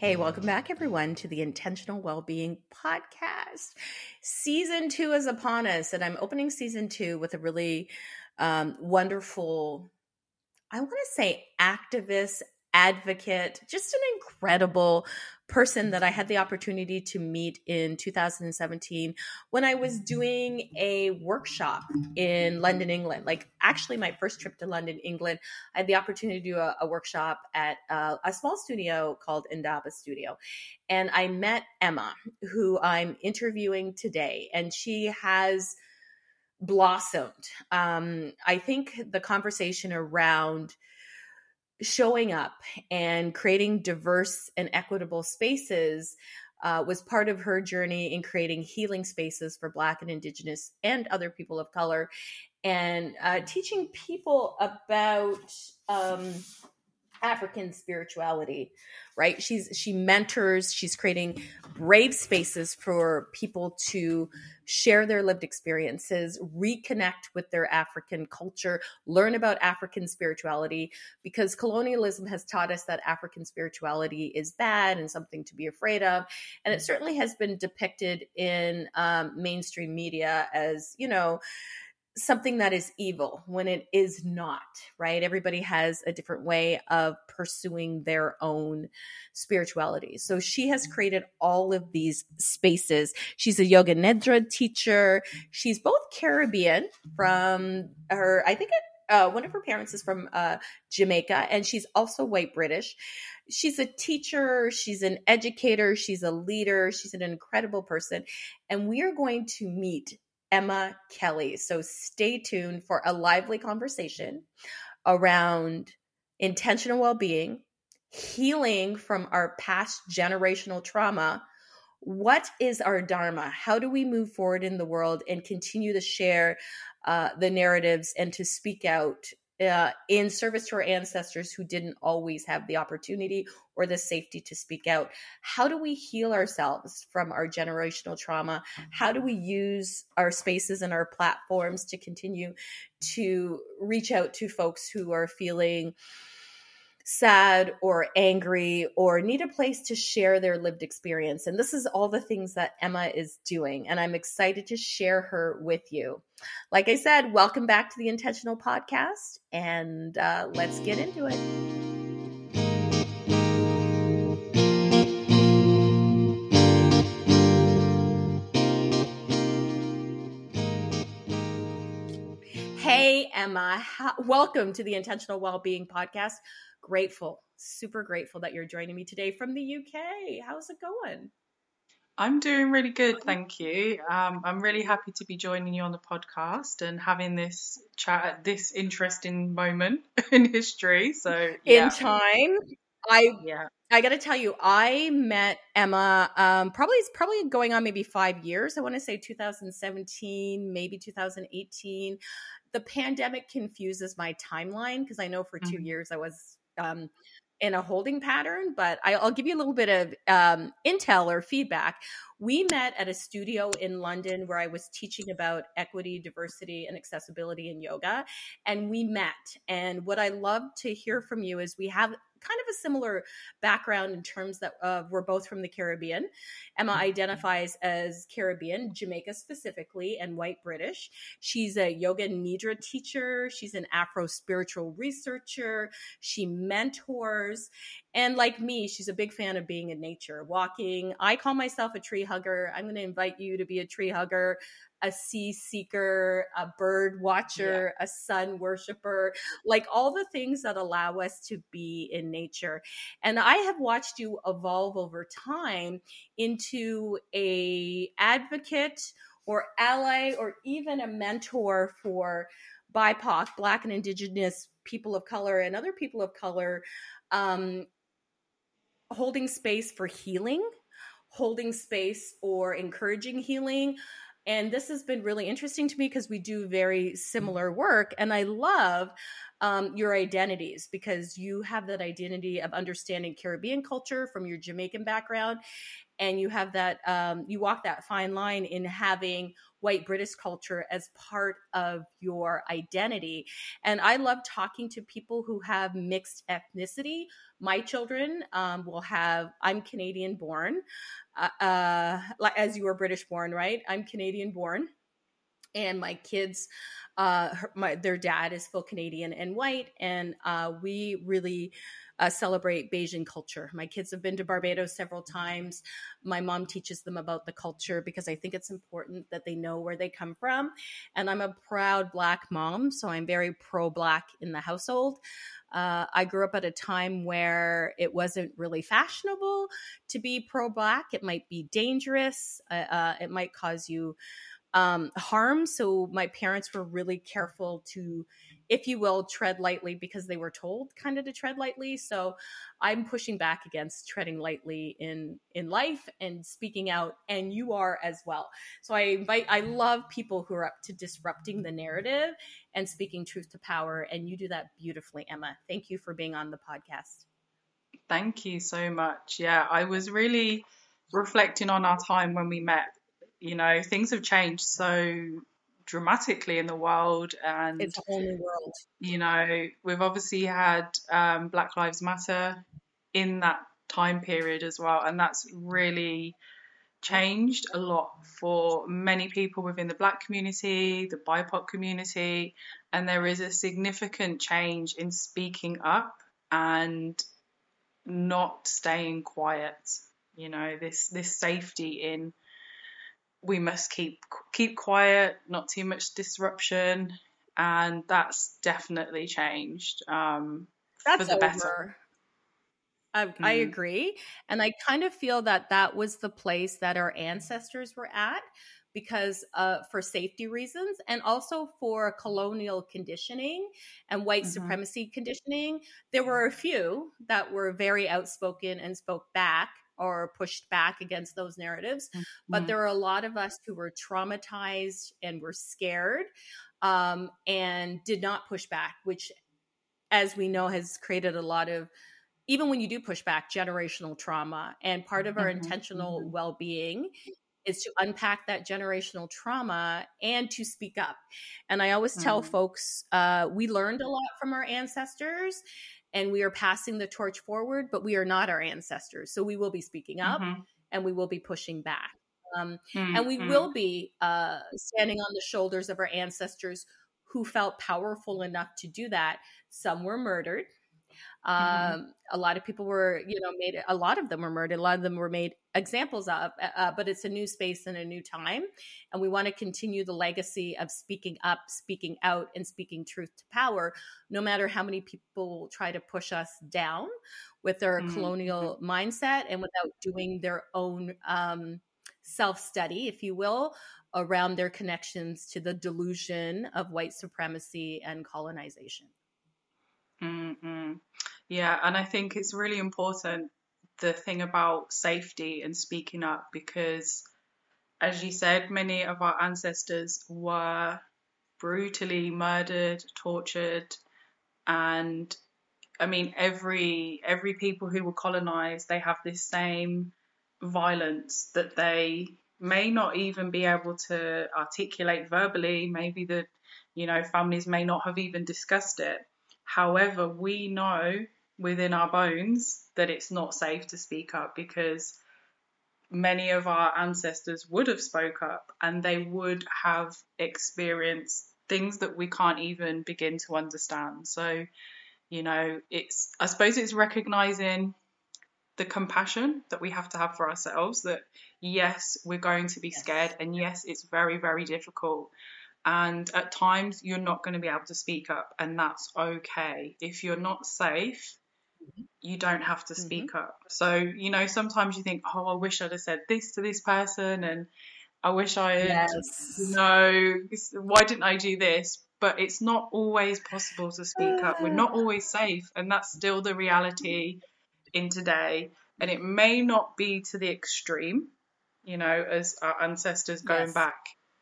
Hey, welcome back, everyone, to the Intentional Wellbeing Podcast. Season 2 is upon us, and I'm opening Season 2 with a really wonderful, I want to say activist, advocate, just an incredible person that I had the opportunity to meet in 2017 when I was doing a workshop in London, England. Like actually my first trip to London, England, I had the opportunity to do a workshop at a small studio called Indaba Studio. And I met Emma, who I'm interviewing today, and she has blossomed. I think the conversation around showing up and creating diverse and equitable spaces was part of her journey in creating healing spaces for Black and Indigenous and other people of color, and teaching people about African spirituality, right? She mentors, she's creating brave spaces for people to share their lived experiences, reconnect with their African culture, learn about African spirituality, because colonialism has taught us that African spirituality is bad and something to be afraid of. And it certainly has been depicted in mainstream media as, you know, something that is evil when it is not, right? Everybody has a different way of pursuing their own spirituality. So she has created all of these spaces. She's a Yoga Nidra teacher. She's both Caribbean from her, I think one of her parents is from Jamaica, and she's also white British. She's a teacher, she's an educator, she's a leader, she's an incredible person. And we are going to meet Emma Kelly. So stay tuned for a lively conversation around intentional well-being, healing from our past generational trauma. What is our dharma? How do we move forward in the world and continue to share the narratives and to speak out in service to our ancestors who didn't always have the opportunity or the safety to speak out? How do we heal ourselves from our generational trauma? How do we use our spaces and our platforms to continue to reach out to folks who are feeling sad or angry or need a place to share their lived experience? And this is all the things that Emma is doing, and I'm excited to share her with you. Like I said, welcome back to the Intentional Podcast, and let's get into it. Hey, Emma, welcome to the Intentional Wellbeing Podcast. Grateful, super grateful that you're joining me today from the UK. How's it going? I'm doing really good, thank you. I'm really happy to be joining you on the podcast and having this chat at this interesting moment in history. So yeah. In time, I got to tell you, I met Emma, it's probably going on maybe 5 years. I want to say 2017, maybe 2018. The pandemic confuses my timeline because I know for 2 years I was in a holding pattern, but I'll give you a little bit of intel or feedback. We met at a studio in London where I was teaching about equity, diversity, and accessibility in yoga, and we met. And what I love to hear from you is we have kind of a similar background in terms that we're both from the Caribbean. Emma identifies as Caribbean, Jamaica specifically, and white British. She's a Yoga Nidra teacher. She's an Afro spiritual researcher. She mentors. And like me, she's a big fan of being in nature, walking. I call myself a tree hugger. I'm going to invite you to be a tree hugger, a sea seeker, a bird watcher, a sun worshiper, like all the things that allow us to be in nature. And I have watched you evolve over time into a advocate or ally or even a mentor for BIPOC, Black and Indigenous people of color and other people of color, holding space for healing, holding space or encouraging healing. And this has been really interesting to me because we do very similar work. And I love your identities because you have that identity of understanding Caribbean culture from your Jamaican background. And you have that, you walk that fine line in having white British culture as part of your identity. And I love talking to people who have mixed ethnicity. My children will have, I'm Canadian born, as you were British born, right? I'm Canadian born. And my kids, their dad is full Canadian and white. And we really celebrate Bajan culture. My kids have been to Barbados several times. My mom teaches them about the culture because I think it's important that they know where they come from. And I'm a proud Black mom, so I'm very pro-Black in the household. I grew up at a time where it wasn't really fashionable to be pro-Black. It might be dangerous. It might cause you harm. So my parents were really careful to, if you will, tread lightly because they were told kind of to tread lightly. So I'm pushing back against treading lightly in life and speaking out, and you are as well. So I love people who are up to disrupting the narrative and speaking truth to power. And you do that beautifully, Emma. Thank you for being on the podcast. Thank you so much. Yeah, I was really reflecting on our time when we met. You know, things have changed so dramatically in the world, and it's a whole new world. You know, we've obviously had Black Lives Matter in that time period as well, and that's really changed a lot for many people within the Black community, the BIPOC community, and there is a significant change in speaking up and not staying quiet. You know, this safety in, we must keep quiet, not too much disruption, and that's definitely changed for the better. I agree, and I kind of feel that was the place that our ancestors were at because for safety reasons and also for colonial conditioning and white supremacy conditioning. There were a few that were very outspoken and spoke back or pushed back against those narratives. But there are a lot of us who were traumatized and were scared and did not push back, which, as we know, has created a lot of, even when you do push back, generational trauma. And part of our intentional well-being is to unpack that generational trauma and to speak up. And I always tell folks, we learned a lot from our ancestors, and we are passing the torch forward, but we are not our ancestors. So we will be speaking up and we will be pushing back. And we will be standing on the shoulders of our ancestors who felt powerful enough to do that. Some were murdered. A lot of people were, a lot of them were murdered. A lot of them were made examples of, but it's a new space and a new time. And we want to continue the legacy of speaking up, speaking out, and speaking truth to power, no matter how many people try to push us down with their colonial mindset and without doing their own self-study, if you will, around their connections to the delusion of white supremacy and colonization. Yeah, and I think it's really important, the thing about safety and speaking up, because as you said, many of our ancestors were brutally murdered, tortured, and I mean every people who were colonized, they have this same violence that they may not even be able to articulate verbally. Maybe the families may not have even discussed it. However, we know within our bones that it's not safe to speak up, because many of our ancestors would have spoke up and they would have experienced things that we can't even begin to understand. So, it's, I suppose it's recognizing the compassion that we have to have for ourselves, that yes, we're going to be scared, and yes, it's very, very difficult. And at times you're not going to be able to speak up, and that's okay. If you're not safe, you don't have to speak up. So, sometimes you think, oh, I wish I'd have said this to this person, and I wish I had, why didn't I do this? But it's not always possible to speak up. We're not always safe, and that's still the reality in today. And it may not be to the extreme, as our ancestors going back.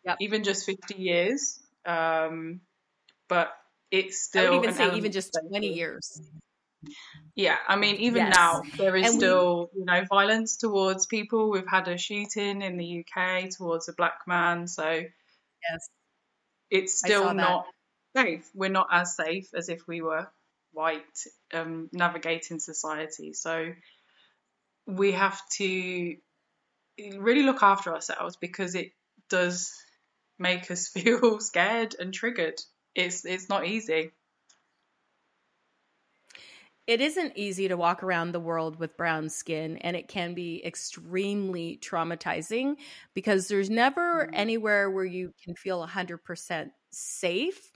Yep. Even just 50 years, but it's still, I would even say even just 20 years. Yeah, I mean, even now, there is still, violence towards people. We've had a shooting in the UK towards a Black man. So Yes. It's still not safe. We're not as safe as if we were white, navigating society. So we have to really look after ourselves, because it does make us feel scared and triggered. It's not easy. It isn't easy to walk around the world with brown skin, and it can be extremely traumatizing, because there's never anywhere where you can feel 100% safe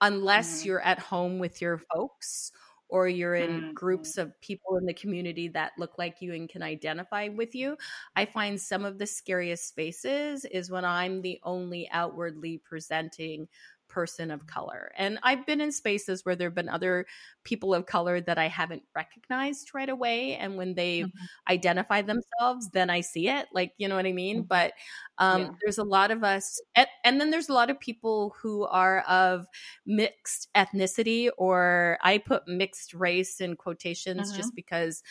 unless you're at home with your folks, or you're in groups of people in the community that look like you and can identify with you. I find some of the scariest spaces is when I'm the only outwardly presenting person of color. And I've been in spaces where there have been other people of color that I haven't recognized right away. And when they've identified themselves, then I see it, like, you know what I mean? But there's a lot of us, and then there's a lot of people who are of mixed ethnicity, or I put mixed race in quotations just because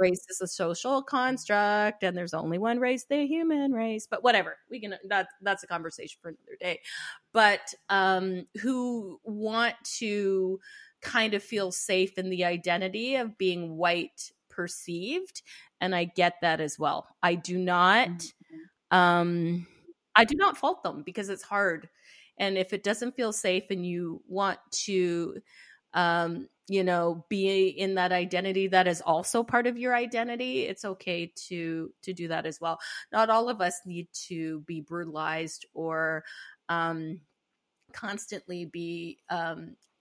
race is a social construct and there's only one race, the human race, but whatever, we can, that's a conversation for another day. But who want to kind of feel safe in the identity of being white perceived. And I get that as well. I do not fault them, because it's hard. And if it doesn't feel safe and you want to, you know, be in that identity that is also part of your identity, it's okay to do that as well. Not all of us need to be brutalized or constantly be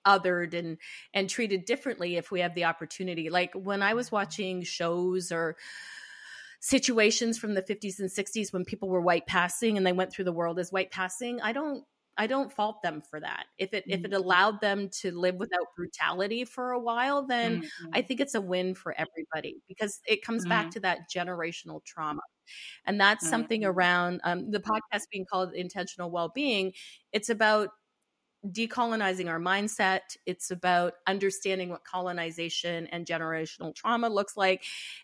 othered and treated differently if we have the opportunity. Like when I was watching shows or situations from the 50s and 60s when people were white passing and they went through the world as white passing, I don't fault them for that. If it allowed them to live without brutality for a while, then I think it's a win for everybody, because it comes back to that generational trauma. And that's something around the podcast being called Intentional Wellbeing. It's about decolonizing our mindset. It's about understanding what colonization and generational trauma looks like,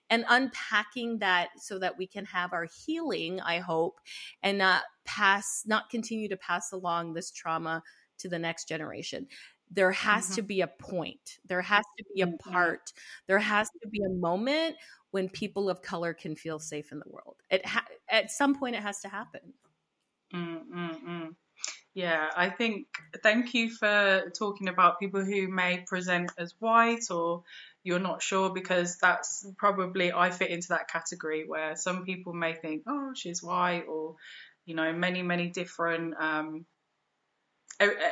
and unpacking that so that we can have our healing, I hope, and not continue to pass along this trauma to the next generation. There has to be a point. There has to be a part. There has to be a moment when people of color can feel safe in the world. At some point, it has to happen. Yeah, I think, thank you for talking about people who may present as white or you're not sure, because that's probably, I fit into that category where some people may think, oh, she's white, or, you know, many, many different,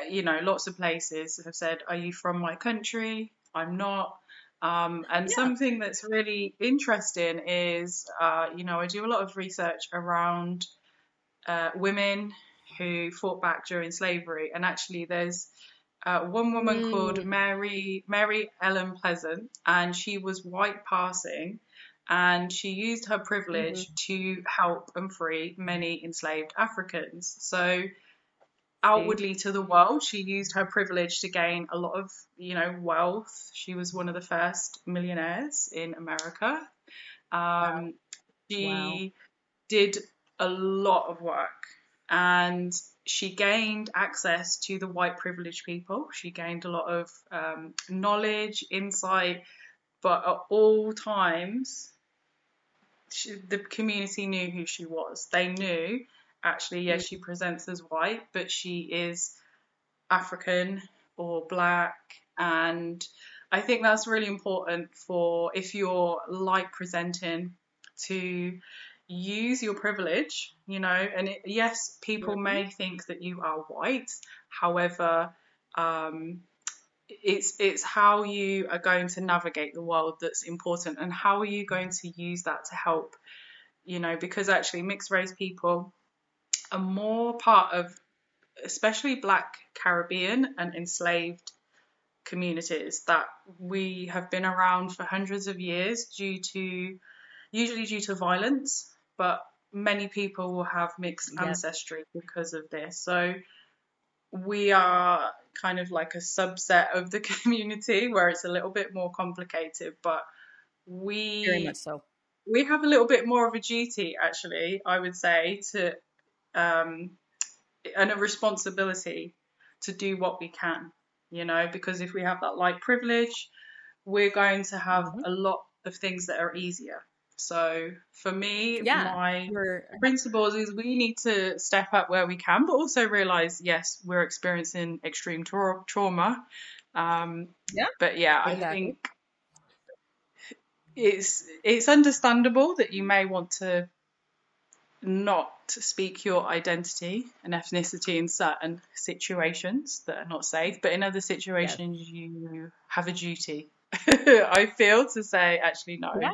you know, lots of places have said, are you from my country? I'm not. Something that's really interesting is, you know, I do a lot of research around women who fought back during slavery. And actually there's one woman called Mary Ellen Pleasant, and she was white passing, and she used her privilege to help and free many enslaved Africans. So outwardly to the world, she used her privilege to gain a lot of, you know, wealth. She was one of the first millionaires in America. She did a lot of work. And she gained access to the white privileged people. She gained a lot of knowledge, insight, but at all times, the community knew who she was. They knew, actually, yes, she presents as white, but she is African or Black. And I think that's really important for if you're light presenting to use your privilege, you know, and yes, people may think that you are white. However, it's how you are going to navigate the world that's important, and how are you going to use that to help, you know, because actually mixed race people are more part of, especially Black, Caribbean and enslaved communities that we have been around for hundreds of years usually due to violence. But many people will have mixed ancestry because of this. So we are kind of like a subset of the community where it's a little bit more complicated, but we have a little bit more of a duty, actually, I would say, to and a responsibility to do what we can, you know, because if we have that light privilege, we're going to have a lot of things that are easier. So for me, my principles is we need to step up where we can, but also realize, yes, we're experiencing extreme trauma. But I think it's understandable that you may want to not speak your identity and ethnicity in certain situations that are not safe, but in other situations you have a duty, I feel, to say, actually, no. Yeah.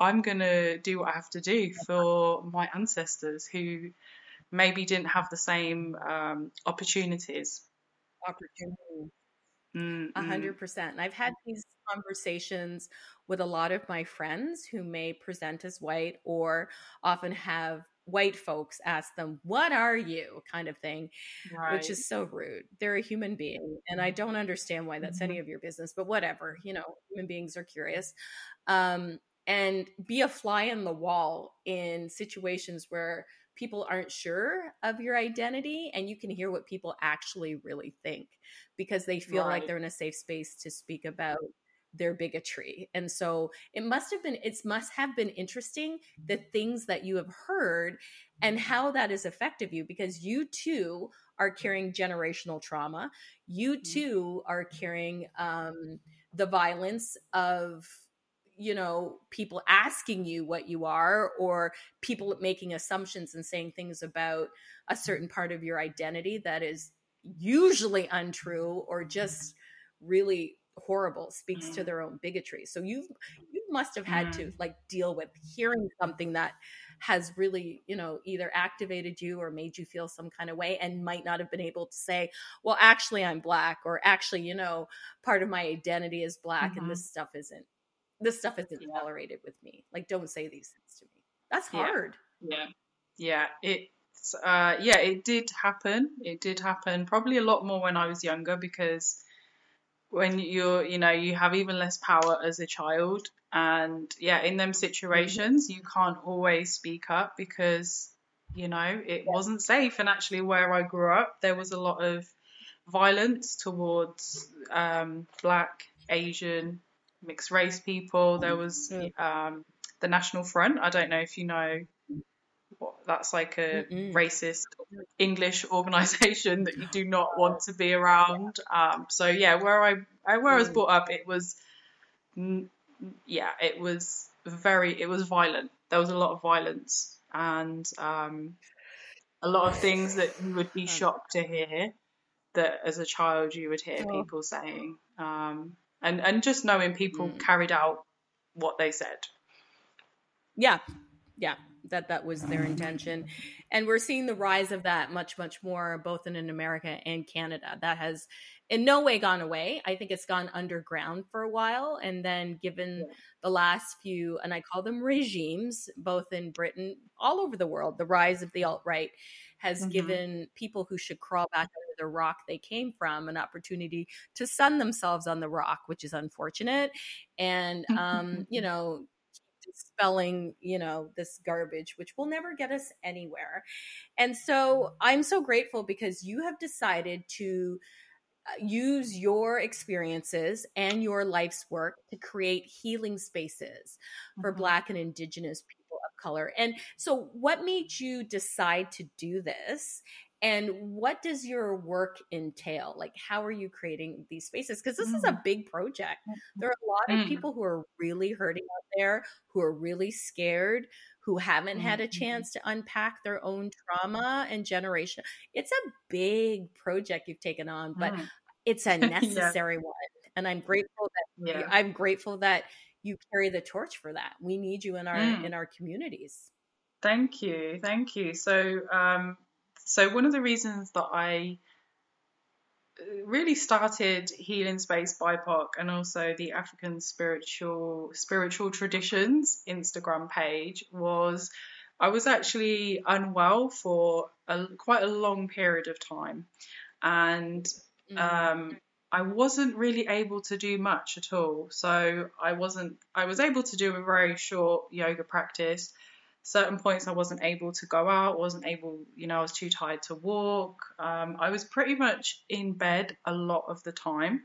I'm going to do what I have to do for my ancestors who maybe didn't have the same opportunities. 100%. I've had these conversations with a lot of my friends who may present as white, or often have white folks ask them, "What are you?" kind of thing, which is so rude. They're a human being, and I don't understand why that's any of your business, but whatever, you know, human beings are curious. And be a fly on the wall in situations where people aren't sure of your identity, and you can hear what people actually really think, because they feel like they're in a safe space to speak about their bigotry. And so it must have been interesting, the things that you have heard and how that has affected you, because you too are carrying generational trauma. You too are carrying the violence of, you know, people asking you what you are, or people making assumptions and saying things about a certain part of your identity that is usually untrue or just really horrible, speaks to their own bigotry. So you must have had to like deal with hearing something that has really, you know, either activated you or made you feel some kind of way, and might not have been able to say, well, actually I'm Black, or actually, you know, part of my identity is Black and this stuff isn't tolerated with me. Like, don't say these things to me. That's hard. Yeah. It's, it did happen. It did happen probably a lot more when I was younger, because when you're, you know, you have even less power as a child. And in them situations, you can't always speak up because, you know, it wasn't safe. And actually where I grew up, there was a lot of violence towards Black, Asian, mixed race people. There was the National Front. I don't know if you know what that's like, a racist English organization that you do not want to be around. Where I was brought up, it was violent. There was a lot of violence, and a lot of things that you would be shocked to hear, that as a child you would hear people saying. And just knowing people carried out what they said. Yeah, that was their intention. And we're seeing the rise of that much, much more, both in America and Canada. That has in no way gone away. I think it's gone underground for a while. And then given the last few, and I call them regimes, both in Britain, all over the world, the rise of the alt-right has given people who should crawl back under the rock they came from an opportunity to sun themselves on the rock, which is unfortunate. And, you know, dispelling, you know, this garbage, which will never get us anywhere. And so I'm so grateful, because you have decided to use your experiences and your life's work to create healing spaces for Black and Indigenous people of color. And so what made you decide to do this, and what does your work entail? Like, how are you creating these spaces? Because this is a big project. There are a lot of people who are really hurting out there, who are really scared, who haven't had a chance to unpack their own trauma and generation. It's a big project you've taken on, but it's a necessary one. And I'm grateful that you carry the torch for that. We need you in our communities. Thank you. So, so one of the reasons that I really started Healing Space BIPOC, and also the African Spiritual Traditions Instagram page, was I was actually unwell for quite a long period of time, and I wasn't really able to do much at all. So I was able to do a very short yoga practice, certain points I wasn't able to go out, I was too tired to walk. I was pretty much in bed a lot of the time.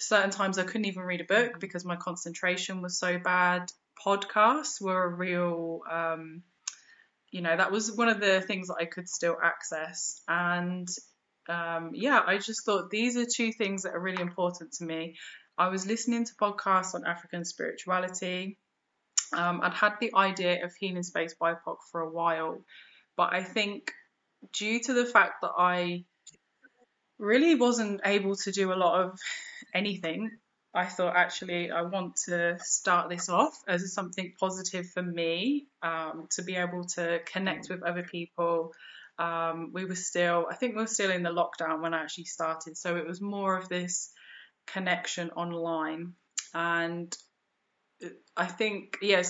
Certain times I couldn't even read a book because my concentration was so bad. Podcasts were a real, that was one of the things that I could still access. And I just thought these are two things that are really important to me. I was listening to podcasts on African spirituality. I'd had the idea of Healing Space BIPOC for a while, but I think due to the fact that I really wasn't able to do a lot of anything, I thought actually I want to start this off as something positive for me, to be able to connect with other people. We were still in the lockdown when I actually started, so it was more of this connection online. And I think I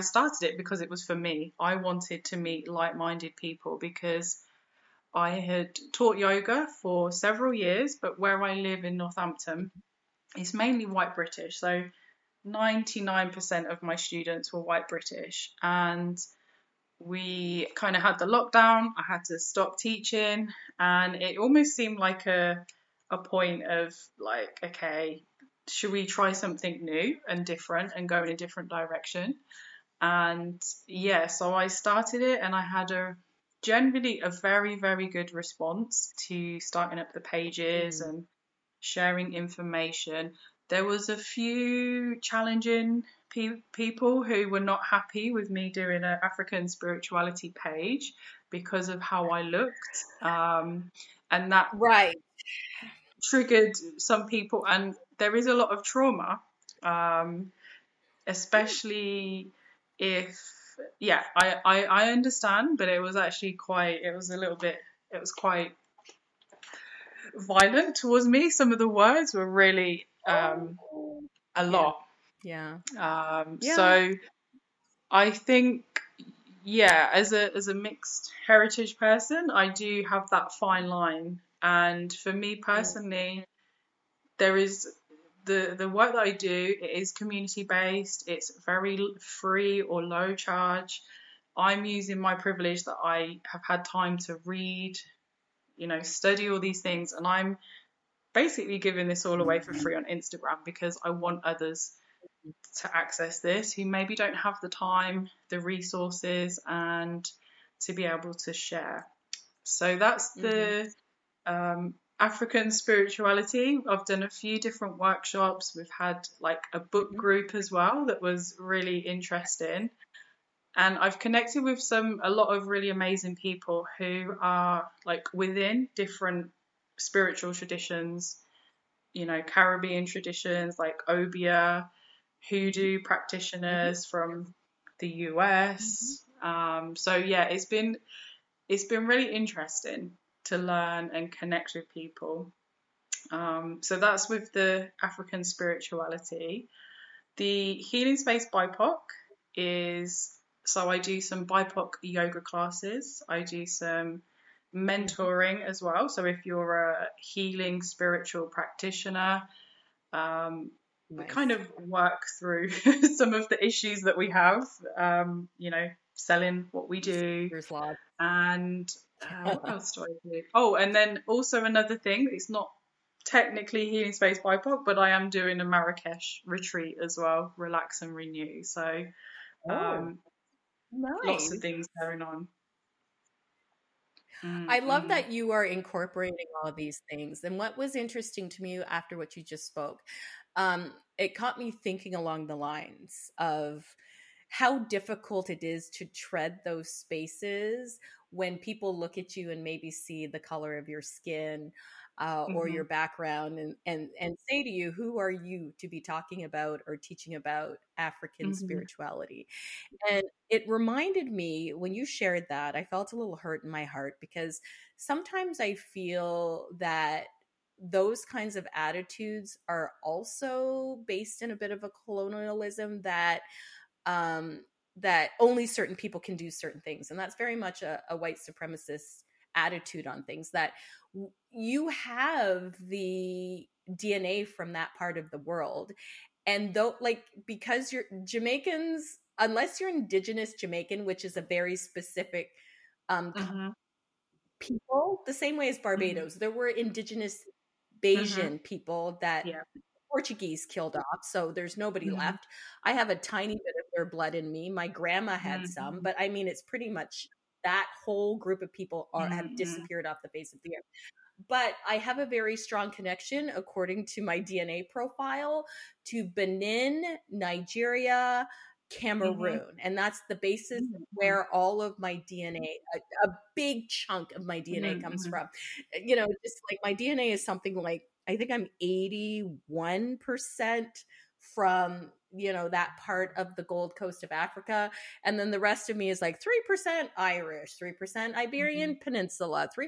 started it because it was for me. I wanted to meet like-minded people because I had taught yoga for several years, but where I live in Northampton, it's mainly white British. So 99% of my students were white British, and we kind of had the lockdown. I had to stop teaching, and it almost seemed like a point of like, okay, should we try something new and different and go in a different direction? And yeah, so I started it, and I had generally a very, very good response to starting up the pages and sharing information. There was a few challenging people who were not happy with me doing an African spirituality page because of how I looked, and that triggered some people. And there is a lot of trauma, especially if I understand, but it was quite violent towards me. Some of the words were really a lot. So I think as a mixed heritage person, I do have that fine line, and for me personally, there is the work that I do, it is community based, it's very free or low charge. I'm using my privilege that I have had time to read, study all these things, and I'm basically giving this all away for free on Instagram because I want others to access this who maybe don't have the time, the resources, and to be able to share. So that's the African spirituality. I've done a few different workshops. We've had like a book group as well that was really interesting, and I've connected with a lot of really amazing people who are like within different spiritual traditions, Caribbean traditions like Obia, hoodoo practitioners from the US. It's been really interesting to learn and connect with people. So that's with the African spirituality. The Healing Space BIPOC so I do some BIPOC yoga classes. I do some mentoring as well. So if you're a healing spiritual practitioner, we kind of work through some of the issues that we have, selling what we do. And what else do I do? Oh, and then also another thing, it's not technically Healing Space BIPOC, but I am doing a Marrakesh retreat as well, Relax and Renew. So lots of things going on. I love that you are incorporating all of these things. And what was interesting to me after what you just spoke, it caught me thinking along the lines of how difficult it is to tread those spaces when people look at you and maybe see the color of your skin or your background and say to you, who are you to be talking about or teaching about African spirituality? And it reminded me, when you shared that, I felt a little hurt in my heart, because sometimes I feel that those kinds of attitudes are also based in a bit of a colonialism that only certain people can do certain things. And that's very much a white supremacist attitude on things, that you have the DNA from that part of the world. And though, because Jamaicans unless you're indigenous Jamaican, which is a very specific people, the same way as Barbados, there were indigenous Bajan people that Portuguese killed off. So there's nobody left. I have a tiny bit of their blood in me. My grandma had some, but I mean, it's pretty much that whole group of people are, have disappeared off the face of the earth. But I have a very strong connection, according to my DNA profile, to Benin, Nigeria, Cameroon. And that's the basis of where all of my DNA, a big chunk of my DNA comes from. You know, just like my DNA is something like, I think I'm 81% from, you know, that part of the Gold Coast of Africa. And then the rest of me is like 3% Irish, 3% Iberian Peninsula, 3%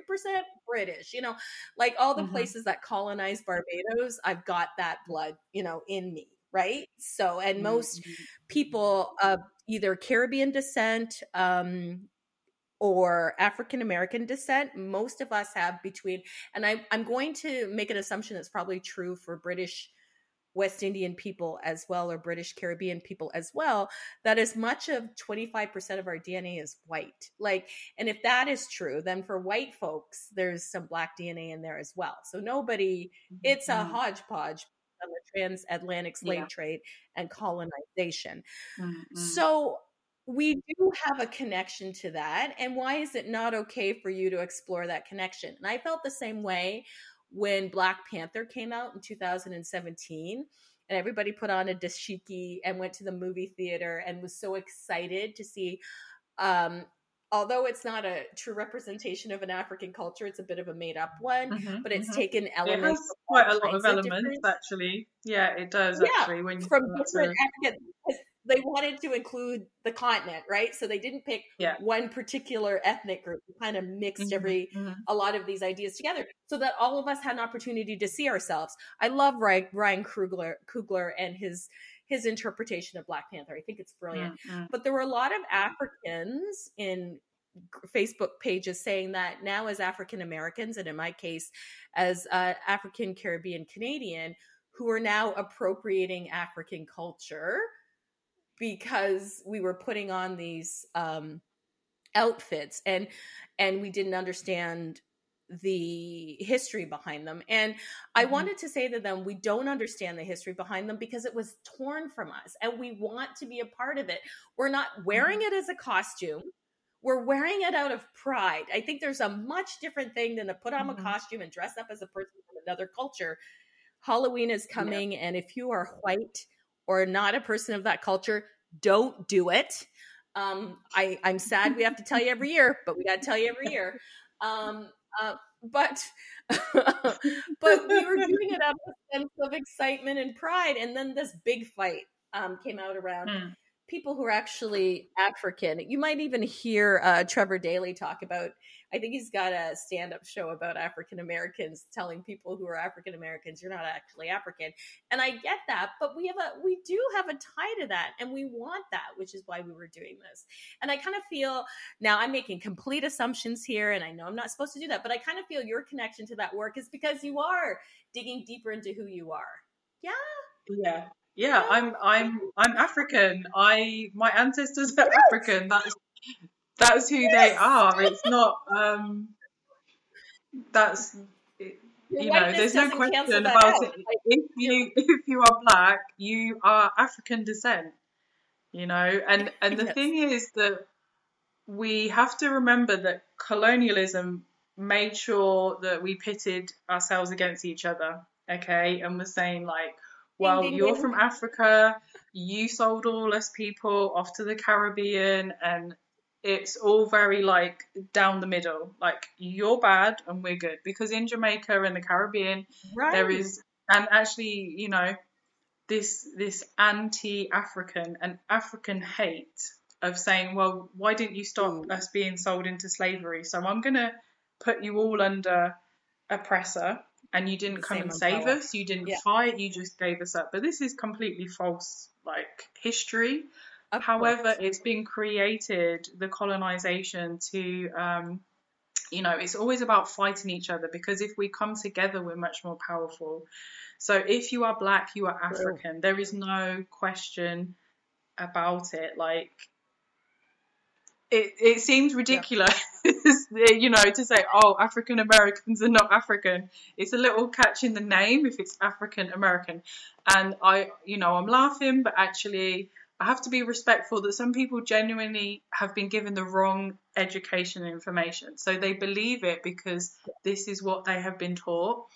British, you know, like all the places that colonized Barbados, I've got that blood, you know, in me. Right. So, and most people of either Caribbean descent, or African American descent, most of us have between, and I'm going to make an assumption that's probably true for British West Indian people as well, or British Caribbean people as well, that as much of 25% of our DNA is white. Like, and if that is true, then for white folks, there's some Black DNA in there as well. So nobody, it's a hodgepodge on the transatlantic slave trade and colonization. So we do have a connection to that. And why is it not okay for you to explore that connection? And I felt the same way when Black Panther came out in 2017 and everybody put on a dashiki and went to the movie theater and was so excited to see, although it's not a true representation of an African culture, it's a bit of a made up one, but it's taken elements. It quite a lot of elements, actually. Yeah, it does actually. When you from different African, they wanted to include the continent, right? So they didn't pick one particular ethnic group. They kind of mixed a lot of these ideas together so that all of us had an opportunity to see ourselves. I love Ryan Krugler and his interpretation of Black Panther. I think it's brilliant. But there were a lot of Africans in Facebook pages saying that now as African Americans, and in my case, as African Caribbean Canadian, who are now appropriating African culture because we were putting on these outfits and we didn't understand the history behind them. And I wanted to say to them, we don't understand the history behind them because it was torn from us and we want to be a part of it. We're not wearing it as a costume. We're wearing it out of pride. I think there's a much different thing than to put on a costume and dress up as a person from another culture. Halloween is coming. And if you are white or not a person of that culture, don't do it. I'm sad we have to tell you every year, but we got to tell you every year. But we were doing it out of a sense of excitement and pride. And then this big fight came out around people who are actually African. You might even hear Trevor Daley talk about, I think he's got a stand-up show about African Americans telling people who are African Americans, you're not actually African. And I get that, but we do have a tie to that and we want that, which is why we were doing this. And I kind of feel now I'm making complete assumptions here and I know I'm not supposed to do that, but I kind of feel your connection to that work is because you are digging deeper into who you are. Yeah. Yeah. Yeah. I'm African. My ancestors are African. That's who they are. It's not, there's no question about it. If you are Black, you are African descent, you know, and the thing is that we have to remember that colonialism made sure that we pitted ourselves against each other. Okay. And was saying like, well, you're from Africa. You sold all us people off to the Caribbean and it's all very like down the middle, like you're bad and we're good, because in Jamaica and the Caribbean there is, and actually, you know, this anti-African and African hate of saying, well, why didn't you stop us being sold into slavery? So I'm going to put you all under oppressor and you didn't come and save us. You didn't fight. You just gave us up. But this is completely false, like history. However, it's been created, the colonization to, you know, it's always about fighting each other, because if we come together, we're much more powerful. So if you are Black, you are African. There is no question about it, like it seems ridiculous, you know, to say, oh, African Americans are not African. It's a little catch in the name if it's African American. And I, you know, I'm laughing, but actually I have to be respectful that some people genuinely have been given the wrong education and information. So they believe it because this is what they have been taught,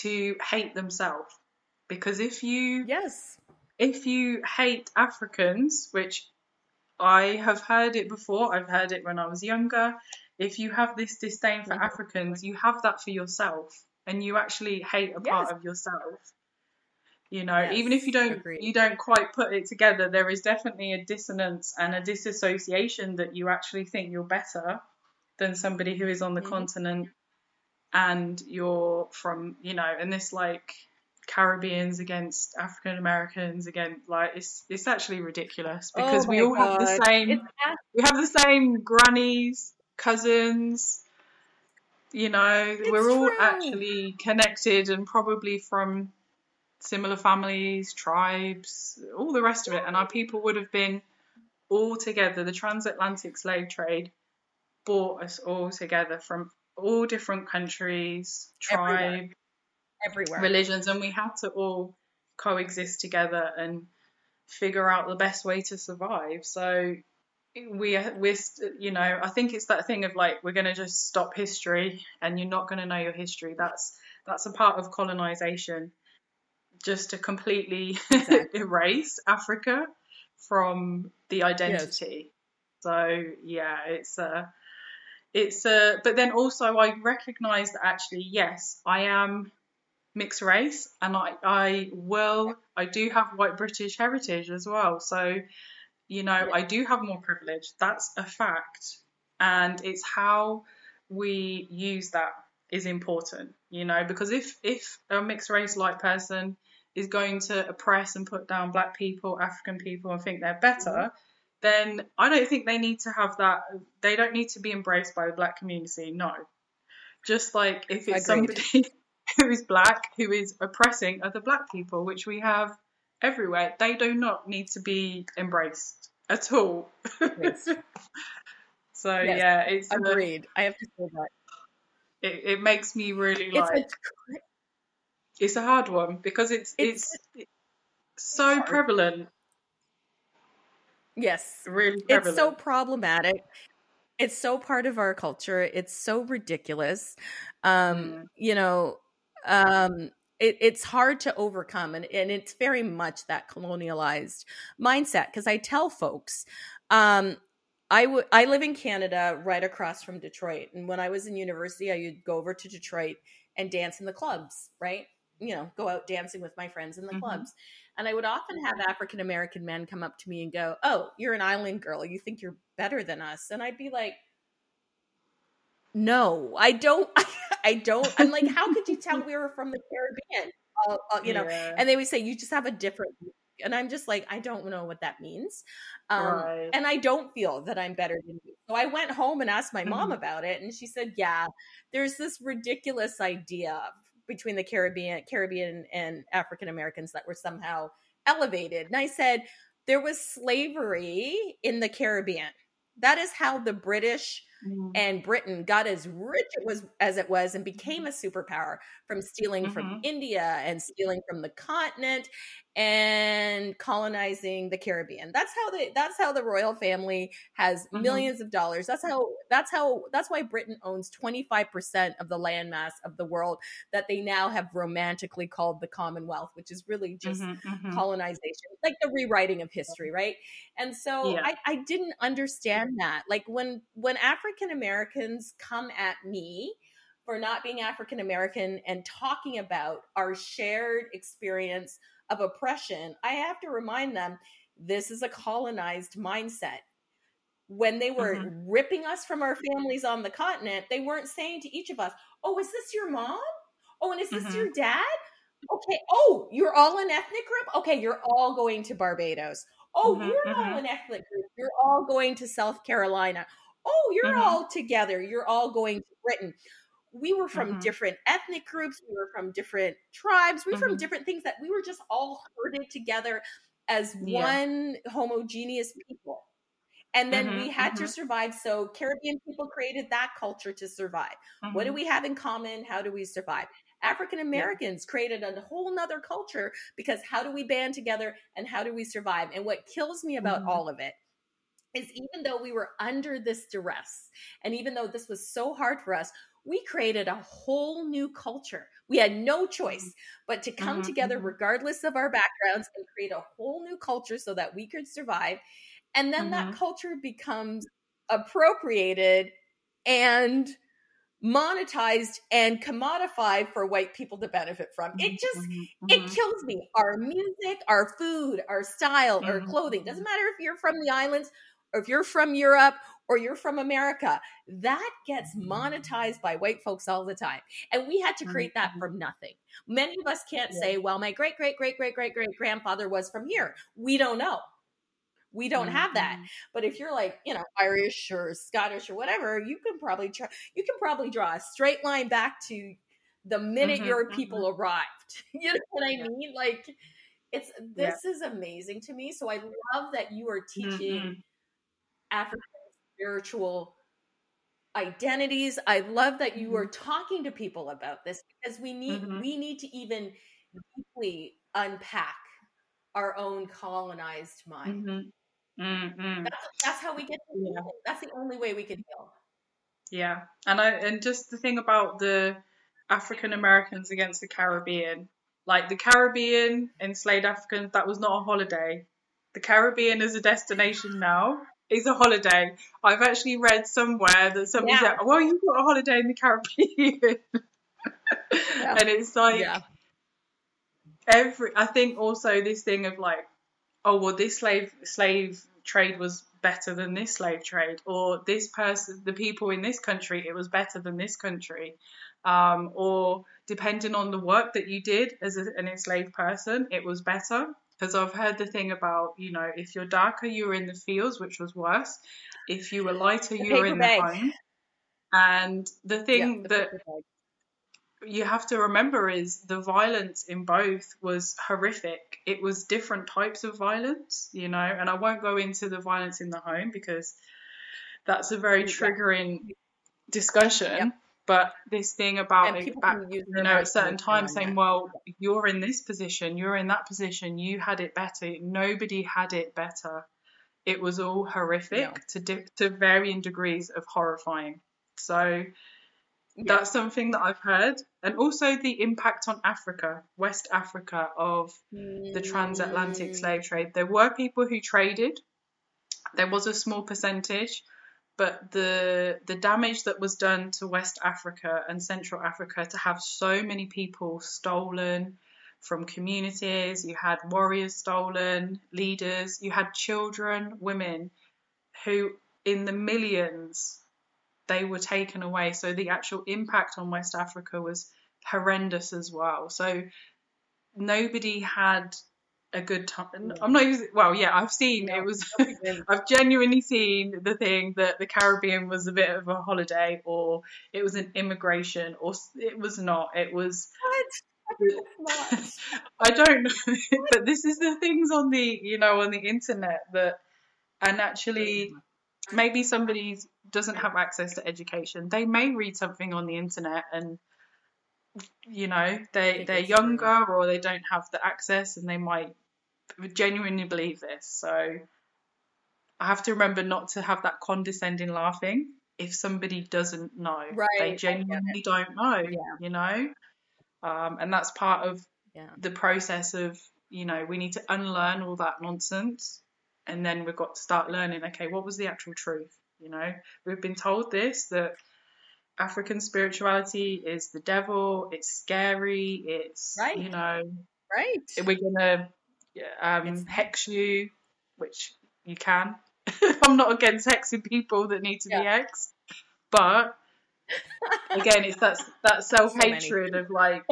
to hate themselves. Because if you hate Africans, which I have heard it before, I've heard it when I was younger, if you have this disdain for Africans, you have that for yourself, and you actually hate a part of yourself. You know, even if you don't you don't quite put it together, there is definitely a dissonance and a disassociation that you actually think you're better than somebody who is on the continent, and you're from, you know, and this like Caribbeans against African Americans again, like it's actually ridiculous, because we all have the same, we have the same grannies, cousins, you know, we're all actually connected and probably from similar families, tribes, all the rest of it. And our people would have been all together. The transatlantic slave trade brought us all together from all different countries, tribes, everywhere, religions, and we had to all coexist together and figure out the best way to survive. So we're you know, I think it's that thing of like, we're going to just stop history and you're not going to know your history. That's a part of colonization, just to completely erase Africa from the identity. So yeah, it's but then also I recognize that actually, yes, I am mixed race, and I do have white British heritage as well, so you know, I do have more privilege. That's a fact, and it's how we use that is important, you know, because if a mixed race like person is going to oppress and put down black people, African people, and think they're better, then I don't think they need to have that. They don't need to be embraced by the black community. No, just like if it's somebody who is black, who is oppressing other black people, which we have everywhere, they do not need to be embraced at all. So yeah, it's agreed. I have to say that it makes me really it's a hard one, because it's so prevalent. Yes, really prevalent. It's so problematic. It's so part of our culture. It's so ridiculous. You know, it's hard to overcome, and it's very much that colonialized mindset. Because I tell folks, I live in Canada, right across from Detroit, and when I was in university, I would go over to Detroit and dance in the clubs, right? You know, go out dancing with my friends in the clubs, and I would often have African American men come up to me and go, "Oh, you're an island girl. You think you're better than us?" And I'd be like, "No, I don't. I'm like, how could you tell we were from the Caribbean? You know?" And they would say, "You just have a different." And I'm just like, I don't know what that means. And I don't feel that I'm better than you. So I went home and asked my mom about it. And she said, yeah, there's this ridiculous idea between the Caribbean and African Americans that were somehow elevated. And I said, there was slavery in the Caribbean. That is how the British and Britain got as rich as it was and became a superpower, from stealing from India and stealing from the continent and colonizing the Caribbean. That's how the royal family has millions of dollars. That's why Britain owns 25% of the landmass of the world that they now have romantically called the Commonwealth, which is really just colonization, like the rewriting of history, right? And so I didn't understand that. Like when African Americans come at me for not being African American and talking about our shared experience of oppression, I have to remind them, this is a colonized mindset. When they were ripping us from our families on the continent, they weren't saying to each of us, oh, is this your mom? Oh, and is this your dad? Okay. Oh, you're all an ethnic group? Okay. You're all going to Barbados. Oh, you're all an ethnic group. You're all going to South Carolina. Oh, you're all together. You're all going to Britain. We were from different ethnic groups. We were from different tribes. We were from different things, that we were just all herded together as one homogeneous people. And then we had to survive. So Caribbean people created that culture to survive. What do we have in common? How do we survive? African Americans created a whole nother culture because how do we band together and how do we survive? And what kills me about all of it is even though we were under this duress, and even though this was so hard for us, we created a whole new culture. We had no choice but to come together regardless of our backgrounds and create a whole new culture so that we could survive. And then that culture becomes appropriated and monetized and commodified for white people to benefit from. It just, it kills me. Our music, our food, our style, our clothing, doesn't matter if you're from the islands or if you're from Europe or you're from America, that gets monetized by white folks all the time. And we had to create that from nothing. Many of us can't say, well, my great, great, great, great, great, great grandfather was from here. We don't know. We don't have that. But if you're like, you know, Irish or Scottish or whatever, you can probably try, you can probably draw a straight line back to the minute your people arrived. You know what I mean? Like it's, this is amazing to me. So I love that you are teaching African spiritual identities. I love that you are talking to people about this because we need to even deeply unpack our own colonized mind. That's how we get to heal. That's the only way we can heal. Yeah. And just the thing about the African Americans against the Caribbean, like the Caribbean enslaved Africans, that was not a holiday. The Caribbean is a destination now. It's a holiday. I've actually read somewhere that somebody said, well, you've got a holiday in the Caribbean. And it's like, I think also this thing of like, oh well, this slave trade was better than this slave trade, or this person, the people in this country, it was better than this country, or depending on the work that you did as an enslaved person, it was better. Because I've heard the thing about, you know, if you're darker, you were in the fields, which was worse. If you were lighter, you were in the home. And the thing that you have to remember is the violence in both was horrific. It was different types of violence, you know, and I won't go into the violence in the home because that's a very triggering discussion. But this thing about it back, you know, at certain times saying, well, you're in this position, you're in that position, you had it better. Nobody had it better. It was all horrific to varying degrees of horrifying. So that's something that I've heard. And also the impact on Africa, West Africa, of the transatlantic slave trade. There were people who traded. There was a small percentage, but the damage that was done to West Africa and Central Africa to have so many people stolen from communities. You had warriors stolen, leaders. You had children, women who in the millions they were taken away. So the actual impact on West Africa was horrendous as well. So nobody had a good time. I'm not using, well, yeah, I've seen, it was, I've genuinely seen the thing that the Caribbean was a bit of a holiday, or it was an immigration, or it was not. It was, I don't know, but this is the things on the, you know, on the internet that, and actually maybe somebody doesn't have access to education. They may read something on the internet and, you know, they're younger or they don't have the access and they might genuinely believe this. So I have to remember not to have that condescending laughing if somebody doesn't know. Right. They genuinely don't know, you know. And that's part of the process of, you know, we need to unlearn all that nonsense. And then we've got to start learning, okay, what was the actual truth? You know, we've been told this, that African spirituality is the devil, it's scary, it's, you know, we're going to hex you, which you can. I'm not against hexing people that need to be hexed, but again, it's that self-hatred of like,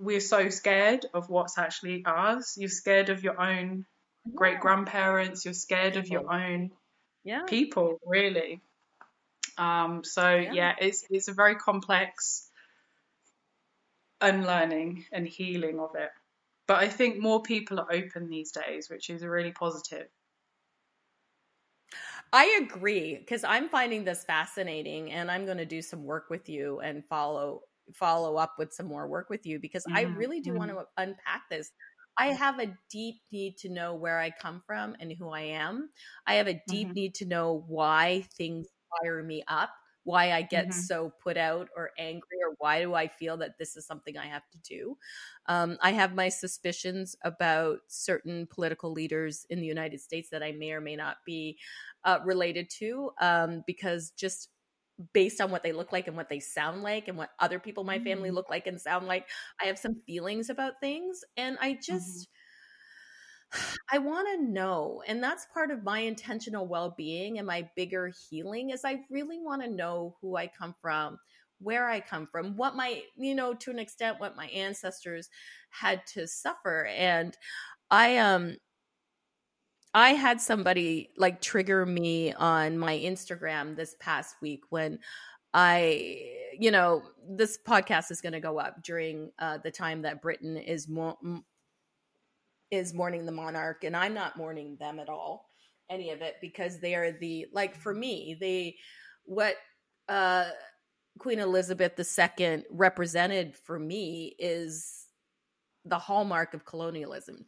we're so scared of what's actually ours. You're scared of your own great-grandparents, you're scared of your own people, really. So it's a very complex unlearning and healing of it. But I think more people are open these days, which is really positive. I agree, because I'm finding this fascinating, and I'm going to do some work with you and follow up with some more work with you, because I really do want to unpack this. I have a deep need to know where I come from and who I am. I have a deep need to know why things fire me up, why I get so put out or angry, or why do I feel that this is something I have to do. I have my suspicions about certain political leaders in the United States that I may or may not be related to, because just based on what they look like and what they sound like and what other people in my family look like and sound like, I have some feelings about things. And I just, I want to know. And that's part of my intentional well-being and my bigger healing is I really want to know who I come from, where I come from, what my, you know, to an extent, what my ancestors had to suffer. And I had somebody like trigger me on my Instagram this past week when I, you know, this podcast is going to go up during the time that Britain is mourning the monarch, and I'm not mourning them at all, any of it, because they are the, like for me, they, what Queen Elizabeth II represented for me is the hallmark of colonialism.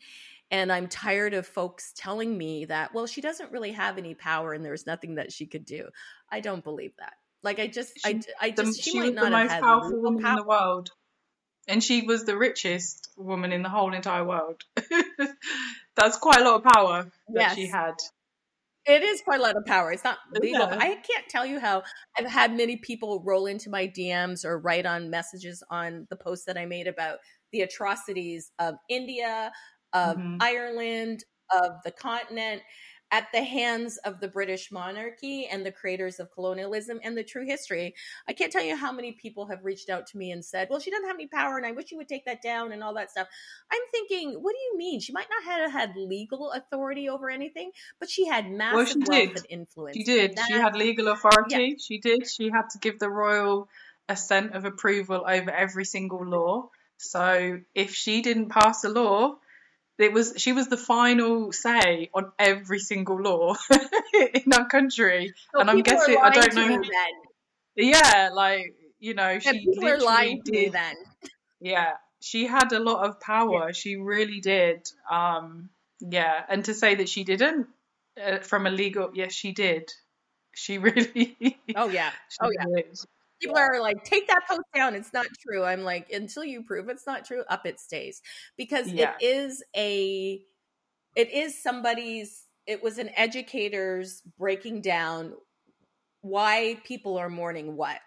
And I'm tired of folks telling me that, well, she doesn't really have any power and there's nothing that she could do. I don't believe that. Like, she might not have had the most powerful woman in the world. And she was the richest woman in the whole entire world. That's quite a lot of power that she had. It is quite a lot of power. It's not legal. Yeah. I can't tell you how I've had many people roll into my DMs or write on messages on the post that I made about the atrocities of India, of Ireland, of the continent, at the hands of the British monarchy and the creators of colonialism and the true history. I can't tell you how many people have reached out to me and said, well, she doesn't have any power and I wish you would take that down and all that stuff. I'm thinking, what do you mean? She might not have had legal authority over anything, but she had massive wealth and influence. She did. She had legal authority. Yeah. She did. She had to give the royal assent of approval over every single law. So if she didn't pass a law, she was the final say on every single law in our country. So and I'm guessing, I don't know. Yeah, like, you know, she literally lying did. To you then. Yeah, she had a lot of power. Yeah. She really did. Yeah, and to say that she didn't, from a legal, yes, she did. She really. Oh, yeah. Oh, yeah. Did. People are like, take that post down. It's not true. I'm like, until you prove it's not true, up it stays. Because it was an educator's breaking down why people are mourning what.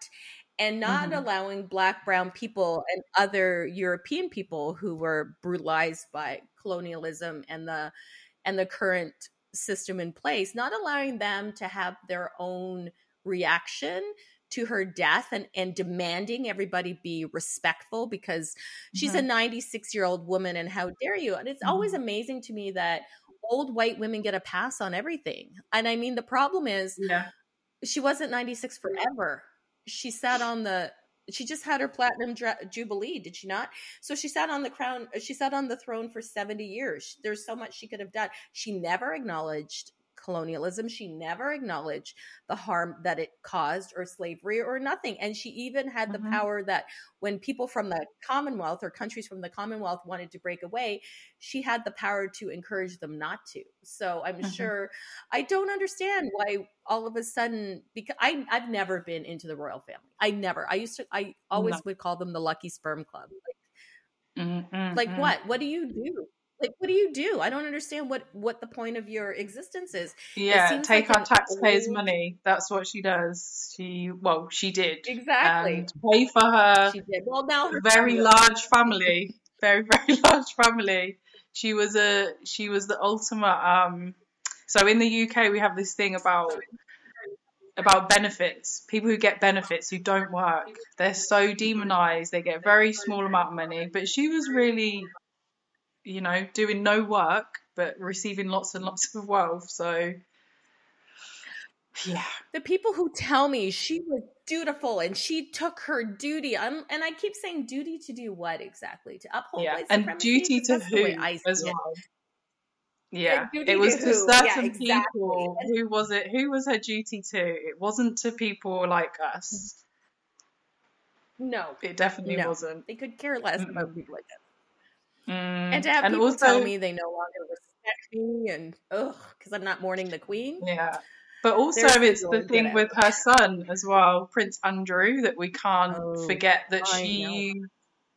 And not allowing Black, brown people and other European people who were brutalized by colonialism and the current system in place, not allowing them to have their own reaction to her death and demanding everybody be respectful because she's a 96-year-old woman and how dare you? And it's always amazing to me that old white women get a pass on everything. And I mean, the problem is she wasn't 96 forever. She sat on she just had her platinum jubilee, did she not? So she sat on the crown, she sat on the throne for 70 years. There's so much she could have done. She never acknowledged colonialism. She never acknowledged the harm that it caused or slavery or nothing. And she even had the power that when people from the Commonwealth or countries from the Commonwealth wanted to break away, she had the power to encourage them not to. So I'm sure I don't understand why all of a sudden, because I've never been into the royal family. I always would call them the lucky sperm club. Like, what do you do? Like, what do you do? I don't understand what the point of your existence is. Yeah, take our taxpayers' money. That's what she does. She did. Exactly. And pay for her large family. Very, very large family. She was the ultimate. So in the UK, we have this thing about benefits. People who get benefits who don't work. They're so demonized. They get a very small amount of money. But she was really, you know, doing no work but receiving lots and lots of wealth. So, yeah. The people who tell me she was dutiful and she took her duty. And I keep saying duty to do what exactly? To uphold white supremacy? And duty to who as well. Yeah, it was to certain people. Who was it? Who was her duty to? It wasn't to people like us. No. It definitely wasn't. They could care less about people like us. And to have people tell me they no longer respect me and, because I'm not mourning the queen. Yeah. But also it's the thing with her son as well, Prince Andrew, that we can't forget that she used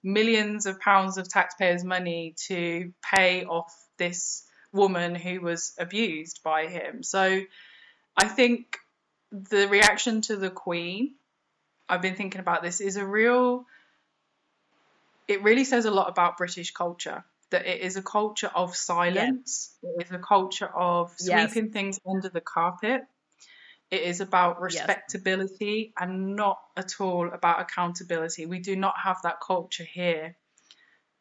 millions of pounds of taxpayers' money to pay off this woman who was abused by him. So I think the reaction to the Queen, I've been thinking about this, is it really says a lot about British culture, that it is a culture of silence. Yes. It is a culture of sweeping things under the carpet. It is about respectability and not at all about accountability. We do not have that culture here.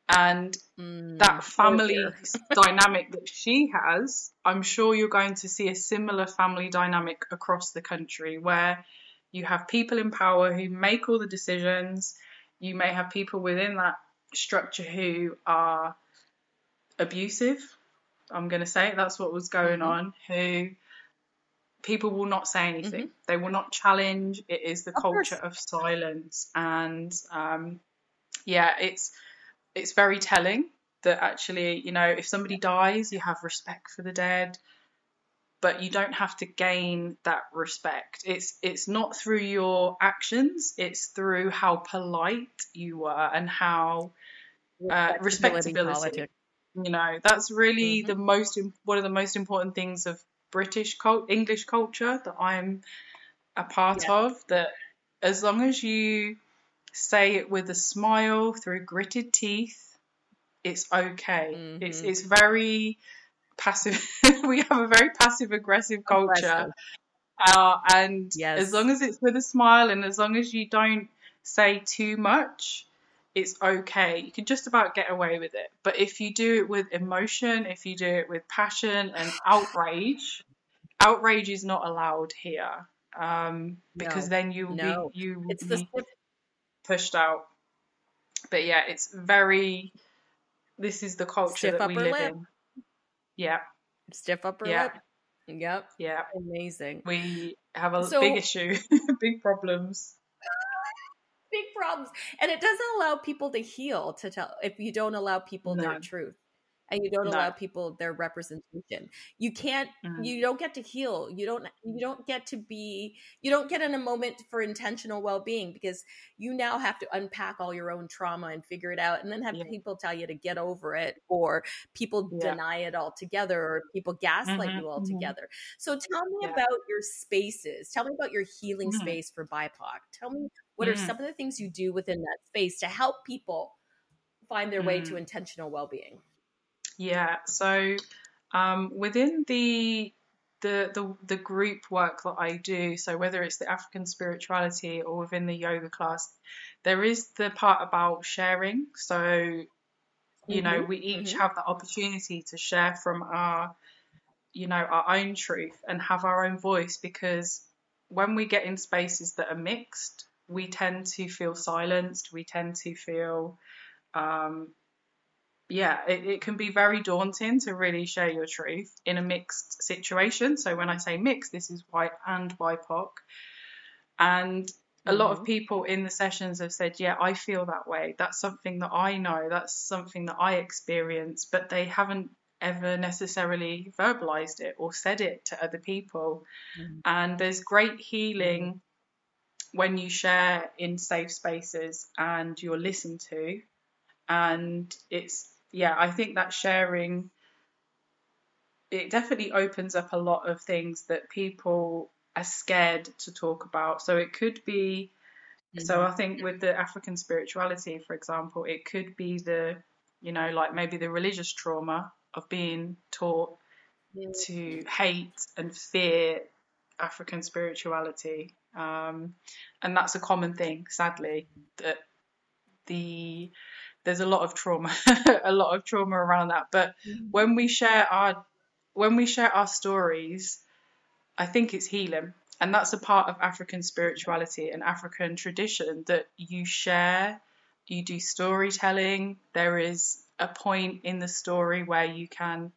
And that family dynamic that she has, I'm sure you're going to see a similar family dynamic across the country where you have people in power who make all the decisions. You may have people within that structure who are abusive. I'm going to say it. That's what was going on. Who people will not say anything. They will not challenge. It is the culture of silence. And it's very telling that actually, you know, if somebody dies, you have respect for the dead, but you don't have to gain that respect. It's not through your actions. It's through how polite you were and how respectability. You know, that's really one of the most important things of British English culture that I'm a part of, that as long as you say it with a smile through gritted teeth, it's okay. It's very passive. We have a very passive aggressive culture, and as long as it's with a smile and as long as you don't say too much, it's okay. You can just about get away with it. But if you do it with emotion, if you do it with passion and outrage is not allowed here, because then pushed out. But this is the culture that we live in. Stiff upper lip. Amazing. We have a big issue. big problems, and it doesn't allow people to heal, to tell, if you don't allow people their truth and you don't allow people their representation, you can't you don't get to heal, you don't get in a moment for intentional well-being, because you now have to unpack all your own trauma and figure it out, and then have people tell you to get over it, or people deny it altogether, or people gaslight you altogether. So tell me about your spaces, tell me about your healing space for BIPOC. Tell me what are some of the things you do within that space to help people find their way to intentional well-being. Yeah, so within the group work that I do, so whether it's the African spirituality or within the yoga class, there is the part about sharing. So, you know, we each have the opportunity to share from our, you know, our own truth and have our own voice, because when we get in spaces that are mixed, we tend to feel silenced, we tend to feel... it can be very daunting to really share your truth in a mixed situation. So when I say mixed, this is white and BIPOC. And a lot of people in the sessions have said, yeah, I feel that way. That's something that I know. That's something that I experience. But they haven't ever necessarily verbalized it or said it to other people. And there's great healing when you share in safe spaces and you're listened to. And it's, I think that sharing, it definitely opens up a lot of things that people are scared to talk about. So it could be, I think with the African spirituality, for example, it could be maybe the religious trauma of being taught to hate and fear African spirituality. And that's a common thing, sadly, that there's a lot of trauma, around that. But when we share our stories, I think it's healing. And that's a part of African spirituality and African tradition that you share, you do storytelling. There is a point in the story where you can,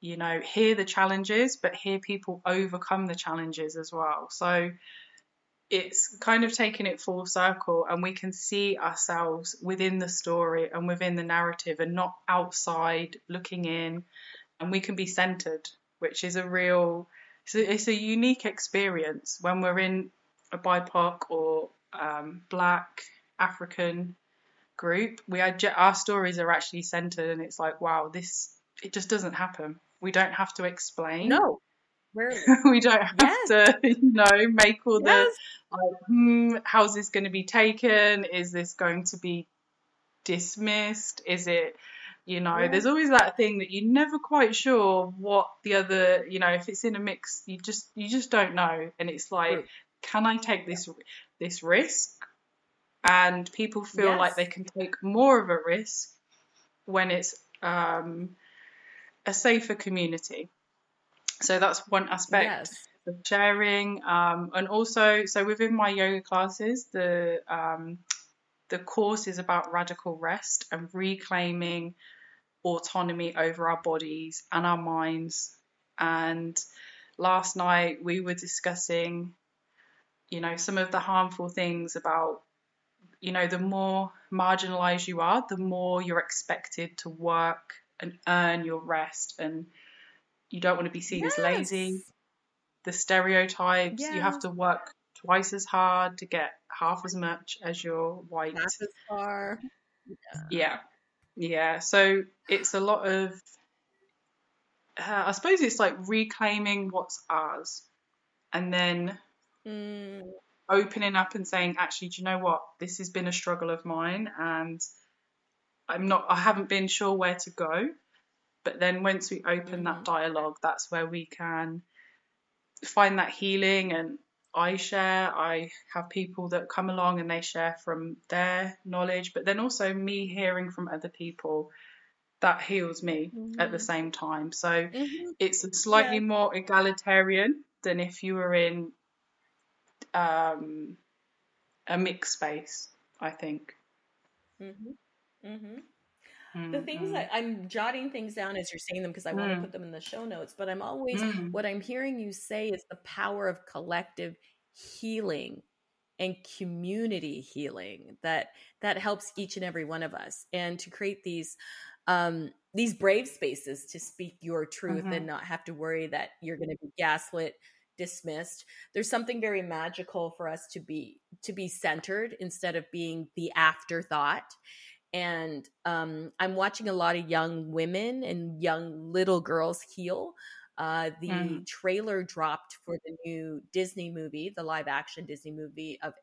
you know, hear the challenges, but hear people overcome the challenges as well. So it's kind of taking it full circle, and we can see ourselves within the story and within the narrative and not outside looking in, and we can be centered, which is a real... So it's a unique experience when we're in a BIPOC or Black African group. Our stories are actually centered, and it's like, wow, this, it just doesn't happen. We don't have to explain. No, we don't have to, you know, make all the how's this going to be taken? Is this going to be dismissed? Is it? You know, there's always that thing that you're never quite sure what the other, you know, if it's in a mix, you just don't know. And it's like, can I take this risk? And people feel like they can take more of a risk when it's a safer community. So that's one aspect of sharing. And also, so within my yoga classes, the course is about radical rest and reclaiming autonomy over our bodies and our minds. And last night we were discussing, you know, some of the harmful things about, you know, the more marginalized you are, the more you're expected to work and earn your rest. And you don't want to be seen as lazy. The stereotypes, you have to work twice as hard to get half as much as your white. Half as far. Yeah. So it's a lot of, I suppose it's like reclaiming what's ours, and then opening up and saying, actually, do you know what? This has been a struggle of mine, and I haven't been sure where to go. But then once we open that dialogue, that's where we can find that healing. And I have people that come along and they share from their knowledge, but then also me hearing from other people, that heals me at the same time. So it's a slightly more egalitarian than if you were in a mixed space, I think. The things that I'm jotting things down as you're saying them, because I want to put them in the show notes, but I'm always, what I'm hearing you say is the power of collective healing and community healing that helps each and every one of us, and to create these brave spaces to speak your truth and not have to worry that you're going to be gaslit, dismissed. There's something very magical for us to be centered instead of being the afterthought. And I'm watching a lot of young women and young little girls heal. The trailer dropped for the new Disney movie, the live action Disney movie of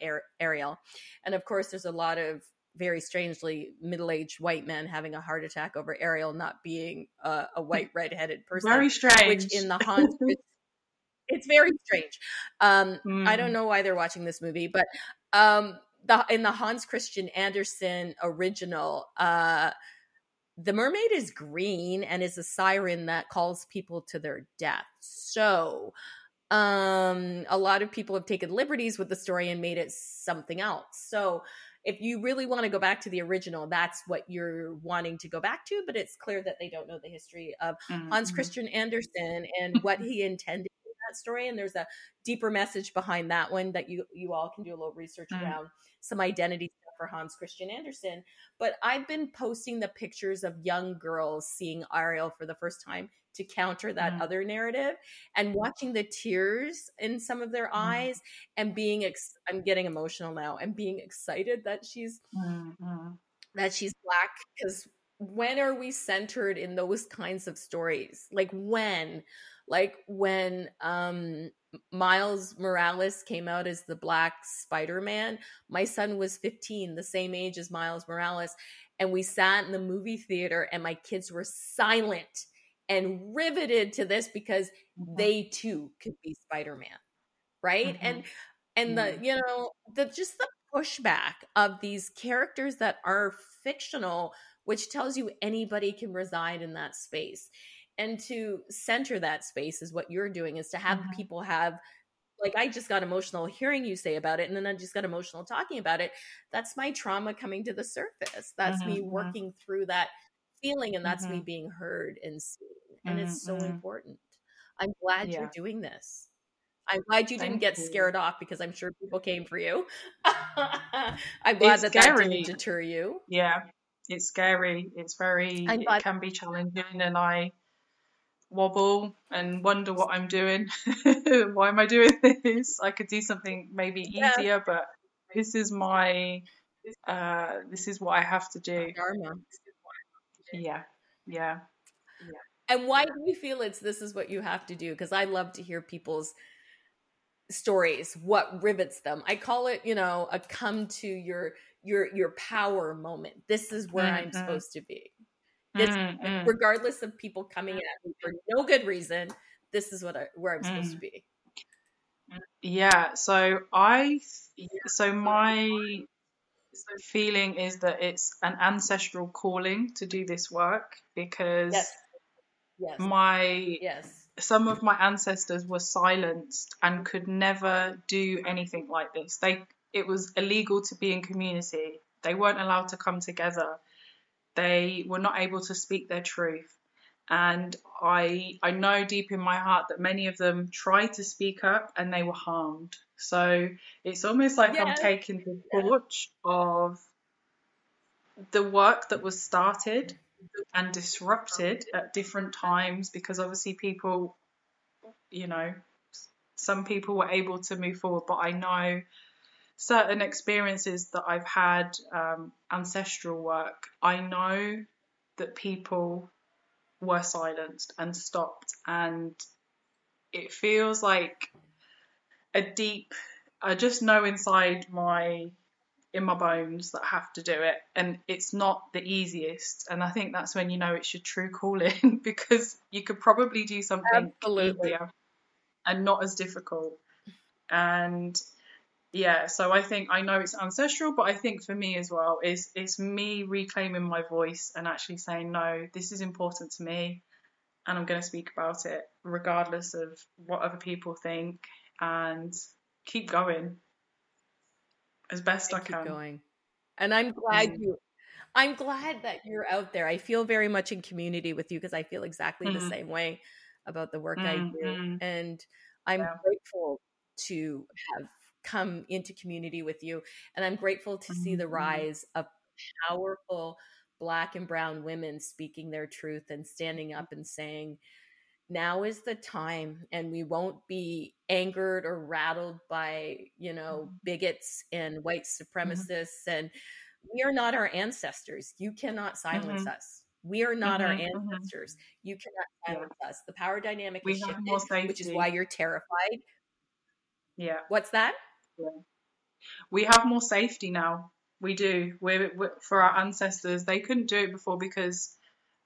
Ariel. And of course, there's a lot of very strangely middle-aged white men having a heart attack over Ariel not being a white redheaded person. Very strange. Which in the Hans it's very strange. I don't know why they're watching this movie, but... in the Hans Christian Andersen original, the mermaid is green and is a siren that calls people to their death. So a lot of people have taken liberties with the story and made it something else. So if you really want to go back to the original, that's what you're wanting to go back to. But it's clear that they don't know the history of Hans Christian Andersen and what he intended story, and there's a deeper message behind that one that you all can do a little research around, some identity stuff for Hans Christian Andersen. But I've been posting the pictures of young girls seeing Ariel for the first time to counter that other narrative, and watching the tears in some of their eyes, and being I'm getting emotional now, and being excited that she's Black, because when are we centered in those kinds of stories? Like when Miles Morales came out as the Black Spider-Man, my son was 15, the same age as Miles Morales. And we sat in the movie theater and my kids were silent and riveted to this, because they too could be Spider-Man, right? And the, you know, just the pushback of these characters that are fictional, which tells you anybody can reside in that space. And to center that space is what you're doing, is to have people have like I just got emotional hearing you say about it. And then I just got emotional talking about it. That's my trauma coming to the surface. That's me working through that feeling. And that's me being heard and seen. And it's so important. I'm glad you're doing this. I'm glad you didn't get scared off, because I'm sure people came for you. I'm glad that didn't deter you. Yeah, it's scary. It's very, it can be challenging, and I wobble and wonder what I'm doing. Why am I doing this? I could do something maybe easier, but this is my, this is what I have to do. Yeah, yeah. And why do you feel it's, this is what you have to do? Because I love to hear people's stories, what rivets them. I call it, you know, a come to your power moment. This is where I'm supposed to be. This, regardless of people coming at me for no good reason, this is what where I'm supposed to be. Yeah. So my feeling is that it's an ancestral calling to do this work, because some of my ancestors were silenced and could never do anything like this. It was illegal to be in community. They weren't allowed to come together. They were not able to speak their truth. And I know deep in my heart that many of them tried to speak up and they were harmed. So it's almost like I'm taking the torch of the work that was started and disrupted at different times, because obviously people, you know, some people were able to move forward, but I know certain experiences that I've had, ancestral work, I know that people were silenced and stopped, and it feels like a deep, I just know inside in my bones that I have to do it, and it's not the easiest. And I think that's when you know it's your true calling, because you could probably do something easier and not as difficult. And yeah, so I think I know it's ancestral, but I think for me as well is it's me reclaiming my voice and actually saying, no, this is important to me, and I'm going to speak about it regardless of what other people think, and keep going as best I can. Going. And I'm glad that you're out there. I feel very much in community with you, because I feel exactly the same way about the work I do. And I'm grateful to have come into community with you. And I'm grateful to see the rise of powerful Black and brown women speaking their truth and standing up and saying, now is the time, and we won't be angered or rattled by, you know, bigots and white supremacists. And we are not our ancestors. You cannot silence us. We are not our ancestors. You cannot silence us. The power dynamic is shifted, which is why you're terrified. Yeah. What's that? Yeah. We have more safety now. We do. We're for our ancestors, they couldn't do it before because,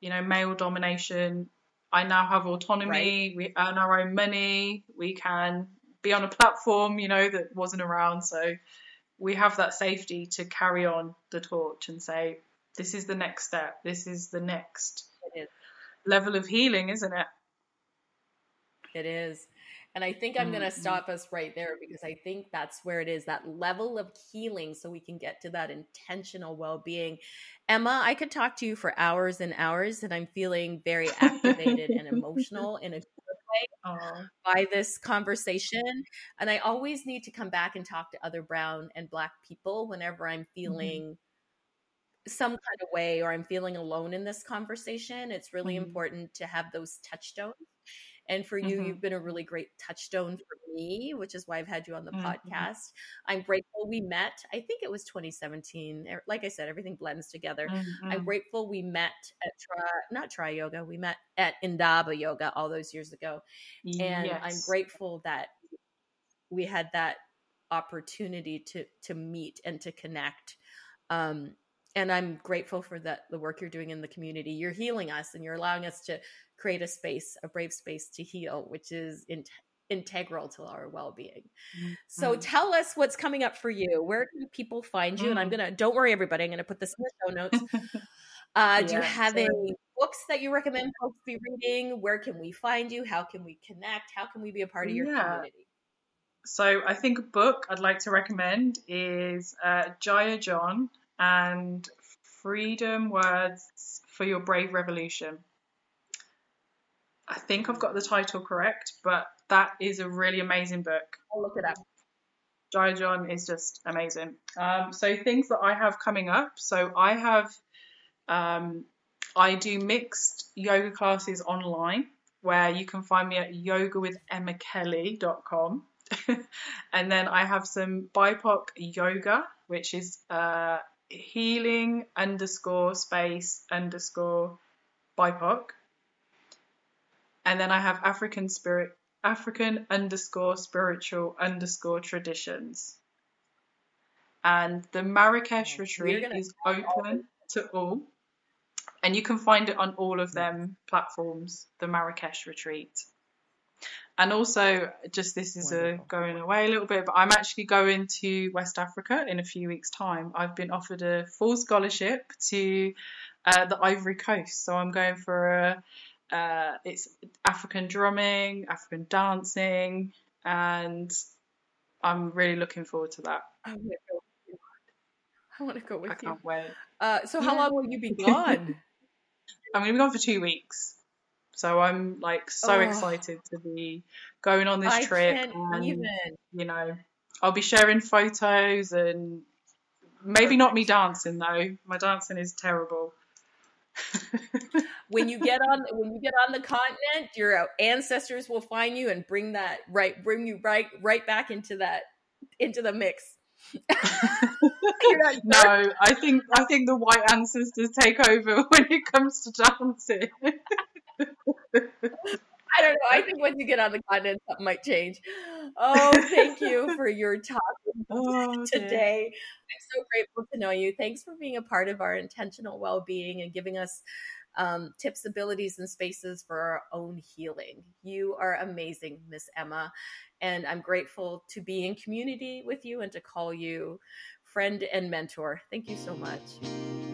you know, male domination. I now have autonomy, we earn our own money, we can be on a platform, you know, that wasn't around. So we have that safety to carry on the torch and say, this is the next step, this is the next level of healing, isn't it? It is. And I think I'm going to stop us right there, because I think that's where it is, that level of healing, so we can get to that intentional well-being. Emma, I could talk to you for hours and hours, and I'm feeling very activated and emotional in a good way by this conversation. And I always need to come back and talk to other brown and Black people whenever I'm feeling some kind of way, or I'm feeling alone in this conversation. It's really important to have those touchstones. And for you, you've been a really great touchstone for me, which is why I've had you on the podcast. I'm grateful we met. I think it was 2017. Like I said, everything blends together. I'm grateful we met at we met at Indaba Yoga all those years ago. And I'm grateful that we had that opportunity to meet and to connect. And I'm grateful for the work you're doing in the community. You're healing us, and you're allowing us to create a space, a brave space to heal, which is integral to our well-being. So tell us what's coming up for you. Where can people find you? And don't worry, everybody, I'm going to put this in the show notes. Do you have any books that you recommend folks be reading? Where can we find you? How can we connect? How can we be a part of your community? So I think a book I'd like to recommend is Jaiya John and Freedom: Words for Your Brave Revolution. I think I've got the title correct, but that is a really amazing book. I'll look it up. Jaiya John is just amazing. So things that I have coming up. So I have, I do mixed yoga classes online, where you can find me at yogawithemmakelly.com. And then I have some BIPOC yoga, which is healing_space_BIPOC. And then I have African spiritual traditions. And the Marrakesh Retreat is open to all. And you can find it on all of them platforms, the Marrakesh Retreat. And also, just this is going away a little bit, but I'm actually going to West Africa in a few weeks' time. I've been offered a full scholarship to the Ivory Coast. So I'm going for it's African drumming, African dancing, and I'm really looking forward to that. I want to go with you. I can't wait. So how long will you be gone? I'm going to be gone for 2 weeks. So I'm like excited to be going on this trip. You know, I'll be sharing photos and maybe not me dancing though. My dancing is terrible. when you get on the continent, your ancestors will find you and bring you right back into the mix. No, I think the white ancestors take over when it comes to dancing. I don't know. I think once you get on the continent, something might change. Oh, thank you for your talk today. I'm so grateful to know you. Thanks for being a part of our intentional well-being and giving us tips, abilities, and spaces for our own healing. You are amazing, Miss Emma. And I'm grateful to be in community with you and to call you friend and mentor. Thank you so much.